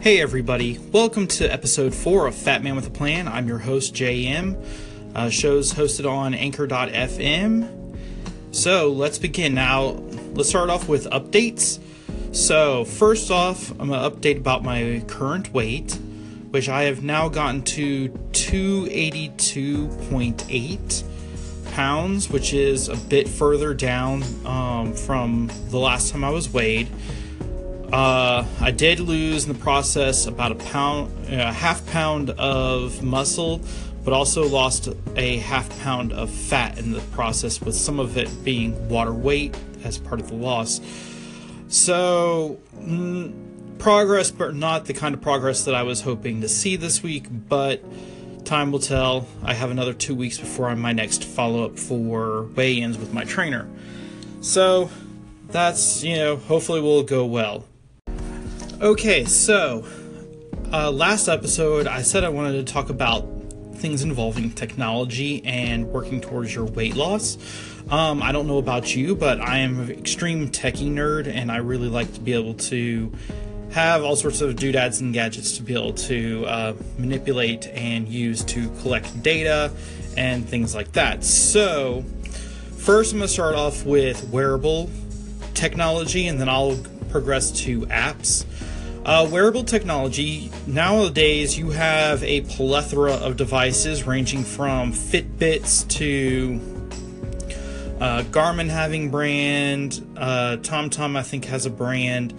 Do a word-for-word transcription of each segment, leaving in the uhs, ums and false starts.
Hey everybody, welcome to episode four of Fat Man with a Plan. I'm your host J M, uh, show's hosted on anchor dot f m. So let's begin. Now let's start off with updates. So first off, I'm going to update about my current weight, which I have now gotten to two eighty-two point eight pounds, which is a bit further down um, from the last time I was weighed. Uh, I did lose in the process about a pound, a half pound of muscle, but also lost a half pound of fat in the process, with some of it being water weight as part of the loss. So, mm, progress, but not the kind of progress that I was hoping to see this week, but time will tell. I have another two weeks before my next follow-up for weigh-ins with my trainer. So, that's, you know, hopefully will go well. Okay, so uh, last episode I said I wanted to talk about things involving technology and working towards your weight loss. Um, I don't know about you, but I am an extreme techie nerd, and I really like to be able to have all sorts of doodads and gadgets to be able to uh, manipulate and use to collect data and things like that. So first I'm going to start off with wearable technology, and then I'll progress to apps. Uh, wearable technology, nowadays you have a plethora of devices ranging from Fitbits to uh, Garmin having brand, uh, TomTom I think has a brand,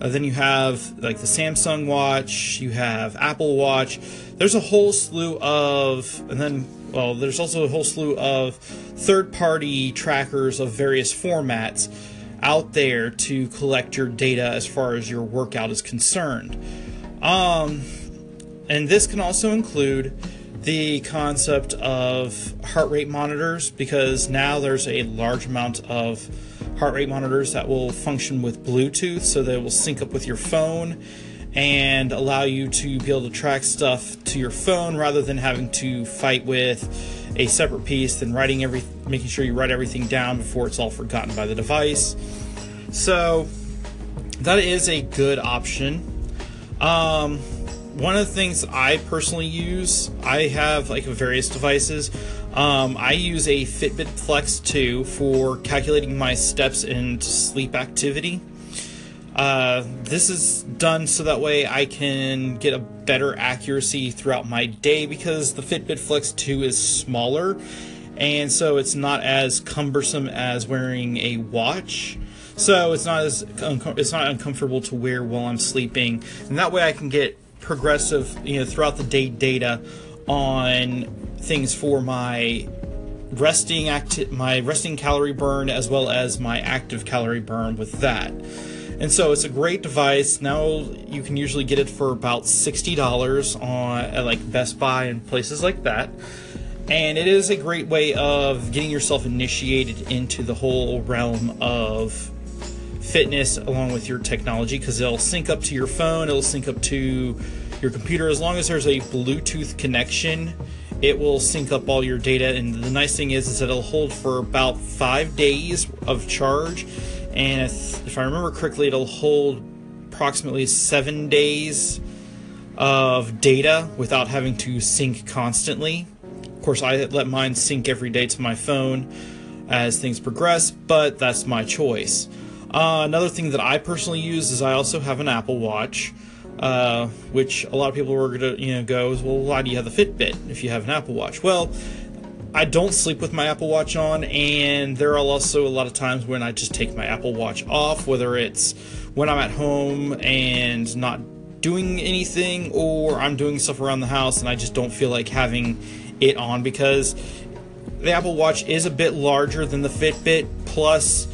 uh, then you have like the Samsung Watch, you have Apple Watch, there's a whole slew of, and then, well, there's also a whole slew of third-party trackers of various formats out there to collect your data as far as your workout is concerned. Um, and this can also include the concept of heart rate monitors, because now there's a large amount of heart rate monitors that will function with Bluetooth, so they will sync up with your phone and allow you to be able to track stuff to your phone rather than having to fight with a separate piece, then writing every, making sure you write everything down before it's all forgotten by the device. So that is a good option. Um, one of the things I personally use, I have like various devices. Um, I use a Fitbit Flex two for calculating my steps and sleep activity. Uh, this is done so that way I can get a better accuracy throughout my day, because the Fitbit Flex two is smaller, and so it's not as cumbersome as wearing a watch. So it's not as uncom- it's not uncomfortable to wear while I'm sleeping, and that way I can get progressive, you know, throughout the day data on things for my resting acti- my resting calorie burn as well as my active calorie burn with that. And so it's a great device. Now you can usually get it for about sixty dollars on at like Best Buy and places like that. And it is a great way of getting yourself initiated into the whole realm of fitness along with your technology, because it'll sync up to your phone, it'll sync up to your computer. As long as there's a Bluetooth connection, it will sync up all your data. And the nice thing is, is that it'll hold for about five days of charge. And if, if I remember correctly, it'll hold approximately seven days of data without having to sync constantly. Of course, I let mine sync every day to my phone as things progress, but that's my choice. Uh, another thing that I personally use is I also have an Apple Watch, uh, which a lot of people were going to, you know, go, well, why do you have the Fitbit if you have an Apple Watch? Well, I don't sleep with my Apple Watch on, and there are also a lot of times when I just take my Apple Watch off, whether it's when I'm at home and not doing anything, or I'm doing stuff around the house and I just don't feel like having it on, because the Apple Watch is a bit larger than the Fitbit. Plus,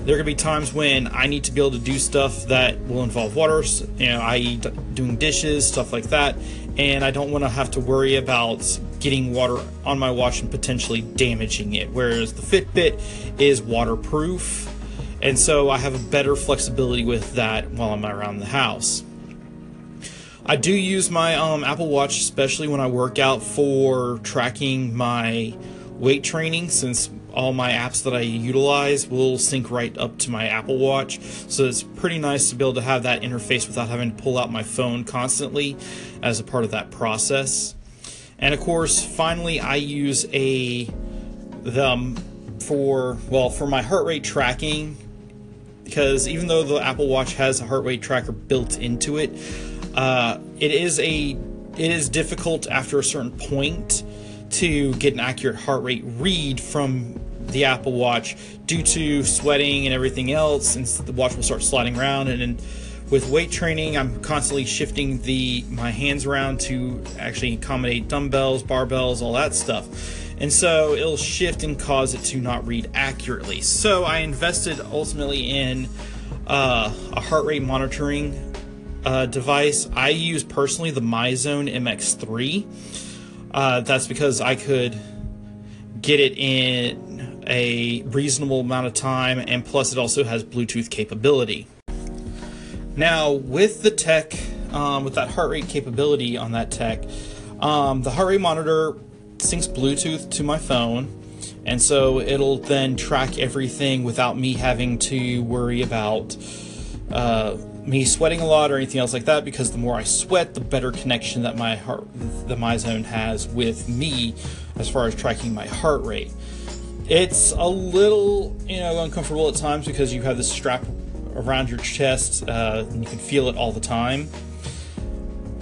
there could be times when I need to be able to do stuff that will involve water, you know, that is doing dishes, stuff like that, and I don't want to have to worry about getting water on my watch and potentially damaging it, whereas the Fitbit is waterproof, and so I have a better flexibility with that while I'm around the house. I do use my um, Apple Watch, especially when I work out, for tracking my weight training, since all my apps that I utilize will sync right up to my Apple Watch. So it's pretty nice to be able to have that interface without having to pull out my phone constantly as a part of that process. And of course, finally, I use a them for well for my heart rate tracking, because even though the Apple Watch has a heart rate tracker built into it, uh, it is a it is difficult after a certain point to get an accurate heart rate read from the Apple Watch due to sweating and everything else, and the watch will start sliding around. And then with weight training, I'm constantly shifting the my hands around to actually accommodate dumbbells, barbells, all that stuff. And so it'll shift and cause it to not read accurately. So I invested ultimately in uh, a heart rate monitoring uh, device. I use personally the MyZone M X three. Uh, that's because I could get it in a reasonable amount of time, and plus it also has Bluetooth capability. Now with the tech, um, with that heart rate capability on that tech, um, the heart rate monitor syncs Bluetooth to my phone, and so it'll then track everything without me having to worry about uh, me sweating a lot or anything else like that, because the more I sweat, the better connection that my heart, the MyZone has with me as far as tracking my heart rate. It's a little, you know, uncomfortable at times because you have this strap around your chest uh, and you can feel it all the time,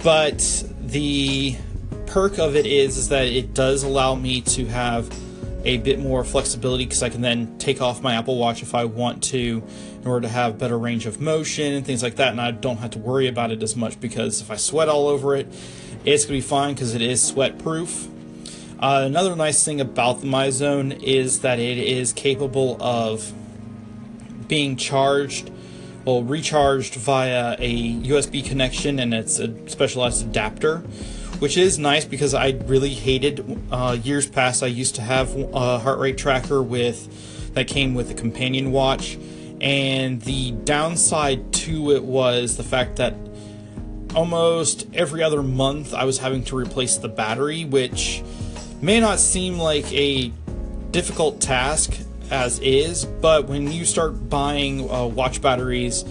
but the perk of it is, is that it does allow me to have a bit more flexibility, because I can then take off my Apple Watch if I want to in order to have better range of motion and things like that, and I don't have to worry about it as much, because if I sweat all over it, it's going to be fine because it is sweat proof. Uh, another nice thing about the MyZone is that it is capable of being charged well recharged via a U S B connection, and it's a specialized adapter, which is nice because I really hated uh, years past. I used to have a heart rate tracker with that came with a companion watch, and the downside to it was the fact that almost every other month I was having to replace the battery, which may not seem like a difficult task as is, but when you start buying uh, watch batteries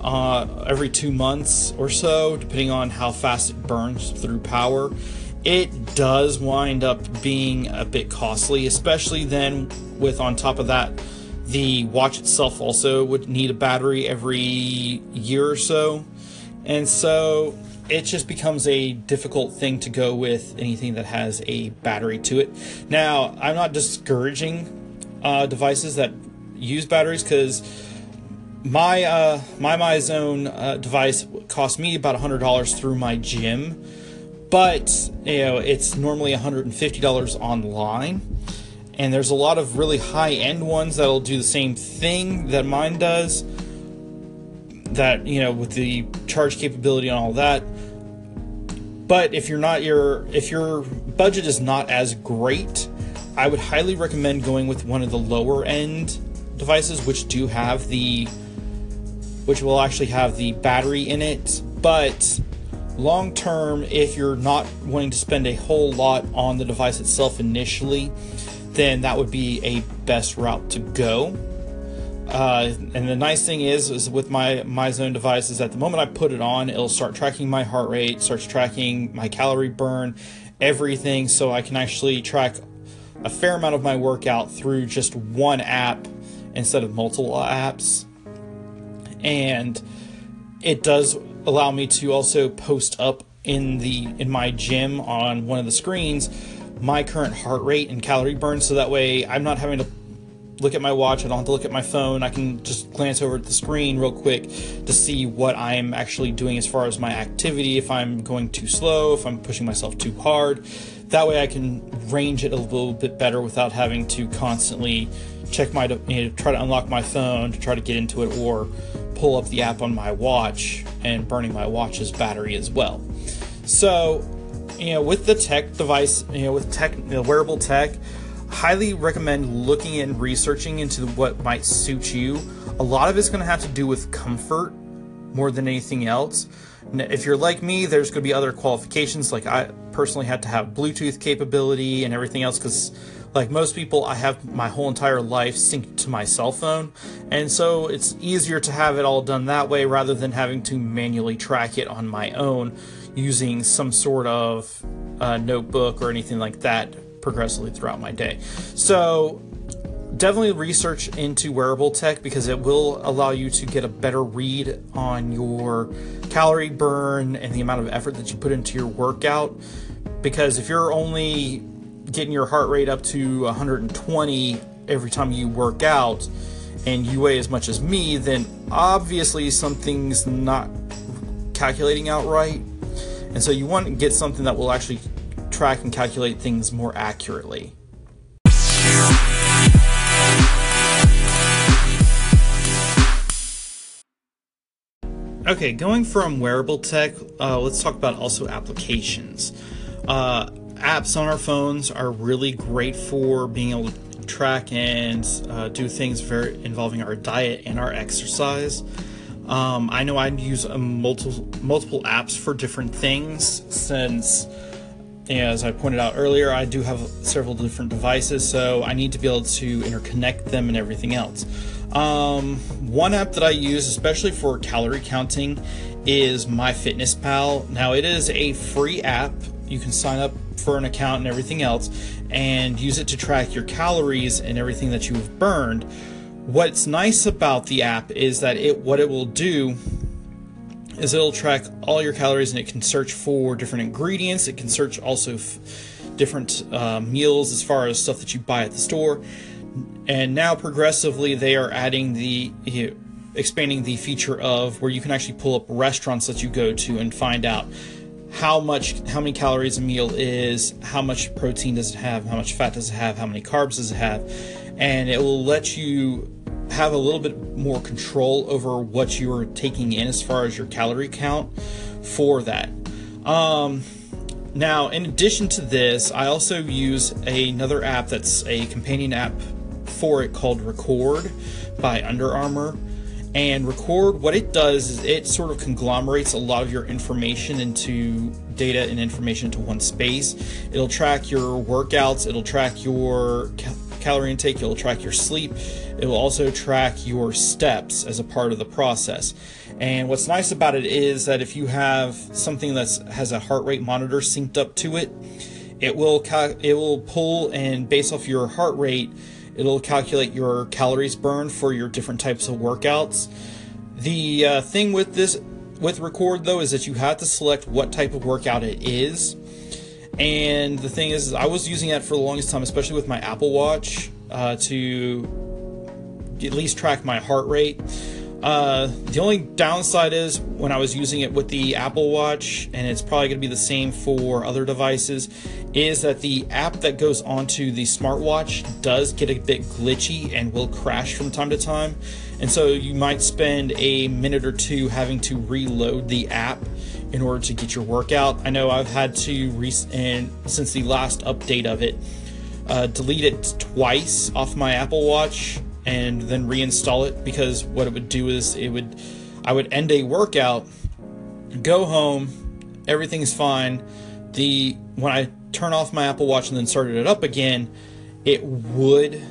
Uh, every two months or so, depending on how fast it burns through power, it does wind up being a bit costly, especially then with, on top of that, the watch itself also would need a battery every year or so, and so it just becomes a difficult thing to go with anything that has a battery to it. Now, I'm not discouraging uh, devices that use batteries, because My uh, my MyZone uh, device cost me about one hundred dollars through my gym, but you know, it's normally one hundred fifty dollars online, and there's a lot of really high-end ones that'll do the same thing that mine does, that, you know, with the charge capability and all that. But if you're not your if your budget is not as great, I would highly recommend going with one of the lower-end devices, which do have the which will actually have the battery in it. But long term, if you're not wanting to spend a whole lot on the device itself initially, then that would be a best route to go. Uh, and the nice thing is, is with my MyZone device, is that the moment I put it on, it'll start tracking my heart rate, starts tracking my calorie burn, everything, so I can actually track a fair amount of my workout through just one app instead of multiple apps. And it does allow me to also post up in the in my gym on one of the screens my current heart rate and calorie burn, so that way I'm not having to look at my watch. I don't have to look at my phone. I can just glance over at the screen real quick to see what I'm actually doing as far as my activity, if I'm going too slow, if I'm pushing myself too hard. That way I can range it a little bit better without having to constantly check my, you know, try to unlock my phone to try to get into it, or pull up the app on my watch and burning my watch's battery as well. So, you know, with the tech device, you know, with tech, you know, wearable tech, highly recommend looking and researching into what might suit you. A lot of it's going to have to do with comfort more than anything else. If you're like me, there's going to be other qualifications. Like I personally had to have Bluetooth capability and everything else, because Like most people, I have my whole entire life synced to my cell phone, and so it's easier to have it all done that way rather than having to manually track it on my own using some sort of uh, notebook or anything like that progressively throughout my day. So definitely research into wearable tech, because it will allow you to get a better read on your calorie burn and the amount of effort that you put into your workout. Because if you're only getting your heart rate up to one hundred twenty every time you work out and you weigh as much as me, then obviously something's not calculating out right. And so you want to get something that will actually track and calculate things more accurately. Okay, going from wearable tech, uh, let's talk about also applications. Uh, apps on our phones are really great for being able to track and uh, do things very involving our diet and our exercise. Um, I know I use a multiple multiple apps for different things, since, as I pointed out earlier, I do have several different devices, so I need to be able to interconnect them and everything else. Um, one app that I use, especially for calorie counting, is MyFitnessPal. Now, it is a free app. You can sign up for an account and everything else and use it to track your calories and everything that you've burned. What's nice about the app is that it what it will do is it'll track all your calories, and it can search for different ingredients. It can search also f- different uh, meals as far as stuff that you buy at the store. And now progressively they are adding the, you know, expanding the feature of where you can actually pull up restaurants that you go to and find out how much, how many calories a meal is, how much protein does it have, how much fat does it have, how many carbs does it have, and it will let you have a little bit more control over what you are taking in as far as your calorie count for that. Um, now, in addition to this, I also use another app that's a companion app for it called Record by Under Armour. And Record, what it does is it sort of conglomerates a lot of your information into data and information into one space. It'll track your workouts, it'll track your cal- calorie intake, it'll track your sleep, it will also track your steps as a part of the process. And what's nice about it is that if you have something that has a heart rate monitor synced up to it, it will cal- it will pull, and based off your heart rate, it'll calculate your calories burned for your different types of workouts. The uh, thing with this, with Record though, is that you have to select what type of workout it is. And the thing is, I was using that for the longest time, especially with my Apple Watch, uh, to at least track my heart rate. Uh, the only downside is when I was using it with the Apple Watch, and it's probably going to be the same for other devices, is that the app that goes onto the smartwatch does get a bit glitchy and will crash from time to time. And so you might spend a minute or two having to reload the app in order to get your workout. I know I've had to, re- and since the last update of it, uh, delete it twice off my Apple Watch and then reinstall it, because what it would do is it would, I would end a workout, go home, everything's fine. The when I turn off my Apple Watch and then started it up again, it would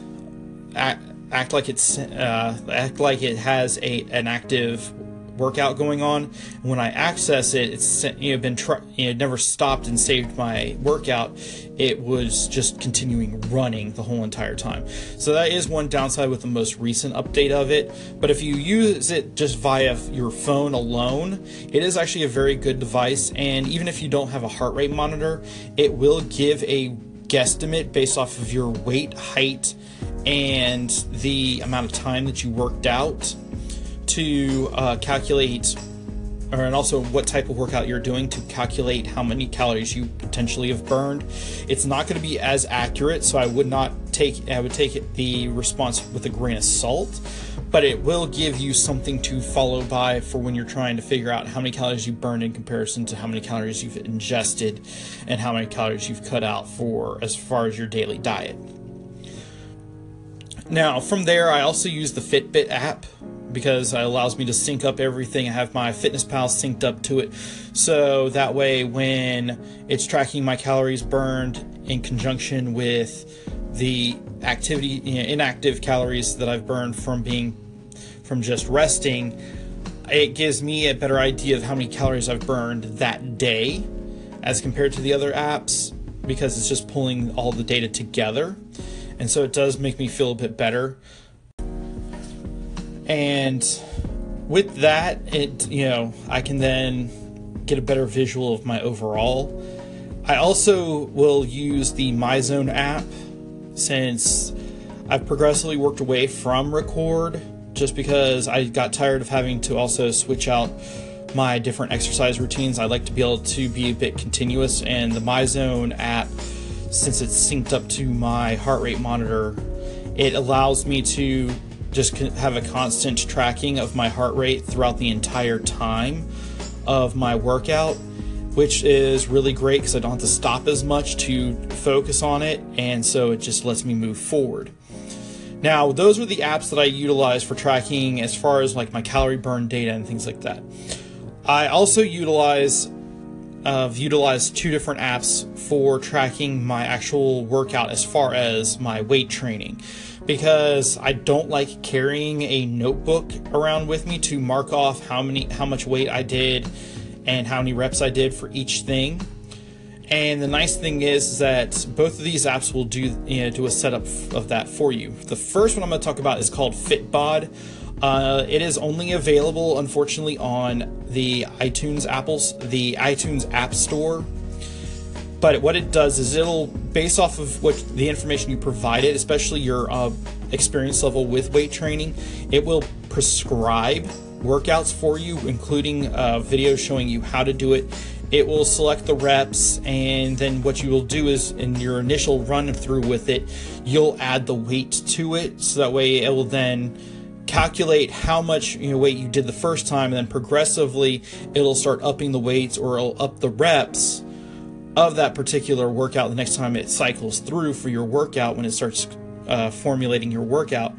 act, act like it's uh, act like it has a an active workout going on. And when I access it, it's you know been tr- you know, never stopped and saved my workout. It was just continuing running the whole entire time. So that is one downside with the most recent update of it. But if you use it just via your phone alone, it is actually a very good device. And even if you don't have a heart rate monitor, it will give a guesstimate based off of your weight, height, and the amount of time that you worked out to uh, calculate, or, and also what type of workout you're doing, to calculate how many calories you potentially have burned. It's not going to be as accurate, so I would not take, I would take the response with a grain of salt, but it will give you something to follow by for when you're trying to figure out how many calories you burned in comparison to how many calories you've ingested and how many calories you've cut out for as far as your daily diet. Now, from there, I also use the Fitbit app, because it allows me to sync up everything. I have my FitnessPal synced up to it, so that way when it's tracking my calories burned in conjunction with the activity, you know, inactive calories that I've burned from being from just resting, it gives me a better idea of how many calories I've burned that day as compared to the other apps, because it's just pulling all the data together. And so it does make me feel a bit better. And with that, it, you know, I can then get a better visual of my overall. I also will use the MyZone app, since I've progressively worked away from Record, just because I got tired of having to also switch out my different exercise routines. I like to be able to be a bit continuous, and the MyZone app, since it's synced up to my heart rate monitor, it allows me to just have a constant tracking of my heart rate throughout the entire time of my workout, which is really great because I don't have to stop as much to focus on it, and so it just lets me move forward. Now, those are the apps that I utilize for tracking as far as like my calorie burn data and things like that. I also utilize, I've utilized two different apps for tracking my actual workout as far as my weight training, because I don't like carrying a notebook around with me to mark off how many, how much weight I did and how many reps I did for each thing. And the nice thing is that both of these apps will do, you know, do a setup of that for you. The first one I'm going to talk about is called FitBod. Uh, it is only available, unfortunately, on the iTunes Apples, the iTunes App Store. But what it does is it'll, based off of what the information you provided, especially your uh, experience level with weight training, it will prescribe workouts for you, including uh, videos showing you how to do it. It will select the reps, and then what you will do is in your initial run through with it, you'll add the weight to it, so that way it will then calculate how much, you know, weight you did the first time, and then progressively it'll start upping the weights, or it'll up the reps of that particular workout the next time it cycles through for your workout when it starts uh, formulating your workout.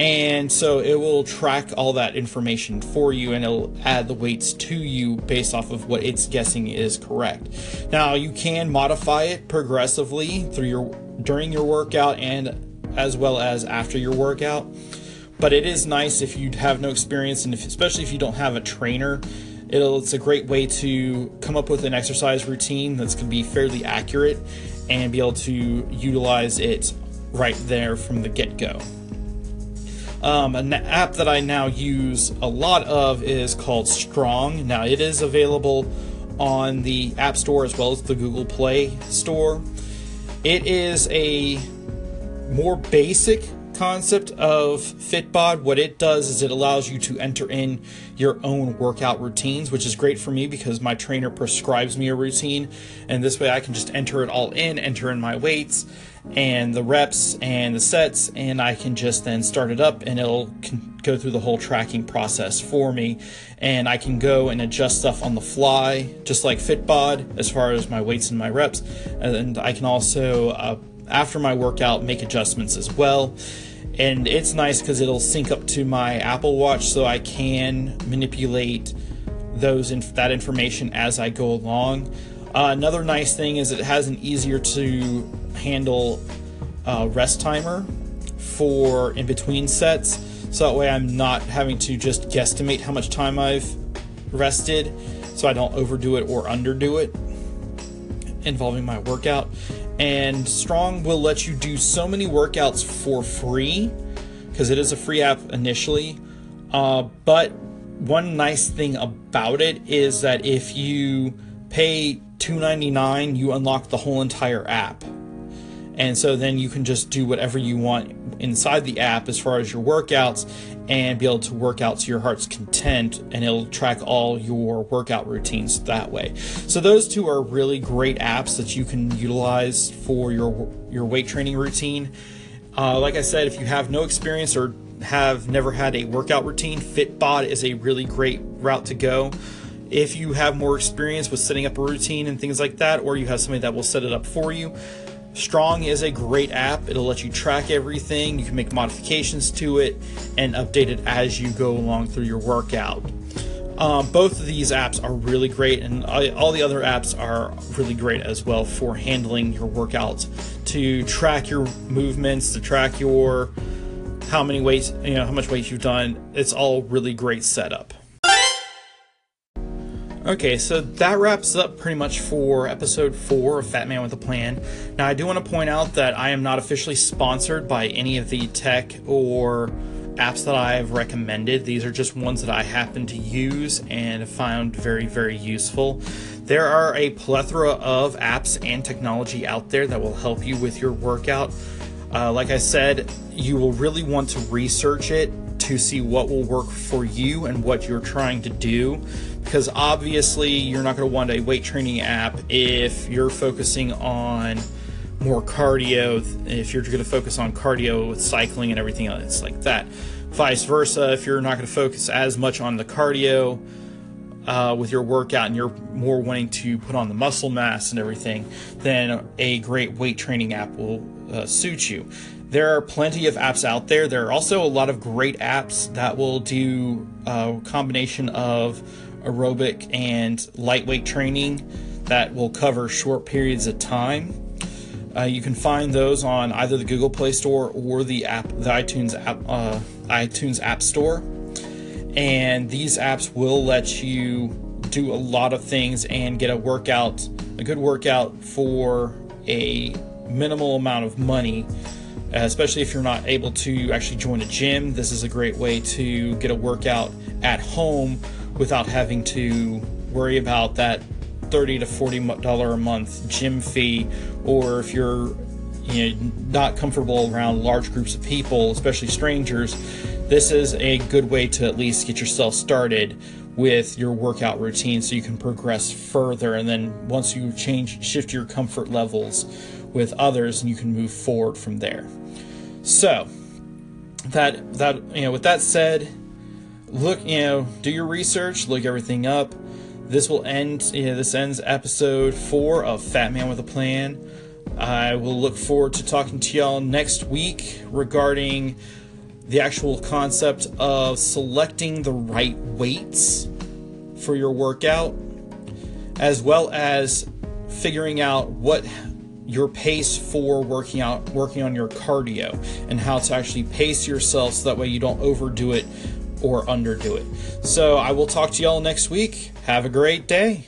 And so it will track all that information for you, and it'll add the weights to you based off of what it's guessing is correct. Now, you can modify it progressively through your during your workout and as well as after your workout. But it is nice if you have no experience, and if, especially if you don't have a trainer, it'll, it's a great way to come up with an exercise routine that's going to be fairly accurate and be able to utilize it right there from the get-go. Um, an app that I now use a lot of is called Strong. Now, it is available on the App Store as well as the Google Play Store. It is a more basic concept of FitBod. What it does is it allows you to enter in your own workout routines, which is great for me because my trainer prescribes me a routine, and this way I can just enter it all in, enter in my weights and the reps and the sets, and I can just then start it up, and it'll go through the whole tracking process for me, and I can go and adjust stuff on the fly, just like FitBod, as far as my weights and my reps. And I can also uh, after my workout make adjustments as well. And it's nice because it'll sync up to my Apple Watch, so I can manipulate those inf- that information as I go along. Uh, another nice thing is it has an easier to handle uh, rest timer for in between sets, so that way I'm not having to just guesstimate how much time I've rested, so I don't overdo it or underdo it involving my workout. And Strong will let you do so many workouts for free, because it is a free app initially. Uh, but one nice thing about it is that if you pay two ninety-nine, you unlock the whole entire app. And so then you can just do whatever you want inside the app as far as your workouts, and be able to work out to your heart's content, and it'll track all your workout routines that way. So those two are really great apps that you can utilize for your your weight training routine. Uh, like I said, if you have no experience or have never had a workout routine, FitBod is a really great route to go. If you have more experience with setting up a routine and things like that, or you have somebody that will set it up for you, Strong is a great app. It'll let you track everything. You can make modifications to it and update it as you go along through your workout. Um, both of these apps are really great, and all the other apps are really great as well for handling your workouts, to track your movements, to track your how many weights, you know, how much weight you've done. It's all really great setup. Okay, so that wraps up pretty much for episode four of Fat Man with a Plan. Now, I do want to point out that I am not officially sponsored by any of the tech or apps that I've recommended. These are just ones that I happen to use and found very, very useful. There are a plethora of apps and technology out there that will help you with your workout. Uh, like I said, you will really want to research it to see what will work for you and what you're trying to do, because obviously you're not going to want a weight training app if you're focusing on more cardio, if you're going to focus on cardio with cycling and everything else like that. Vice versa, if you're not going to focus as much on the cardio uh, with your workout and you're more wanting to put on the muscle mass and everything, then a great weight training app will uh, suit you. There are plenty of apps out there. There are also a lot of great apps that will do a combination of aerobic and lightweight training that will cover short periods of time. Uh, you can find those on either the Google Play Store or the app, the iTunes app, uh, iTunes App Store. And these apps will let you do a lot of things and get a workout, a good workout for a minimal amount of money. Uh, especially if you're not able to actually join a gym, this is a great way to get a workout at home without having to worry about that thirty to forty dollars a month gym fee, or if you're you know, not comfortable around large groups of people, especially strangers, this is a good way to at least get yourself started with your workout routine so you can progress further. And then once you change, shift your comfort levels with others, and you can move forward from there. So that, that, you know, with that said, look, you know, do your research, look everything up. This will end, you know, this ends episode four of Fat Man with a Plan. I will look forward to talking to y'all next week regarding the actual concept of selecting the right weights for your workout, as well as figuring out what your pace for working out, working on your cardio, and how to actually pace yourself so that way you don't overdo it or underdo it. So I will talk to y'all next week. Have a great day.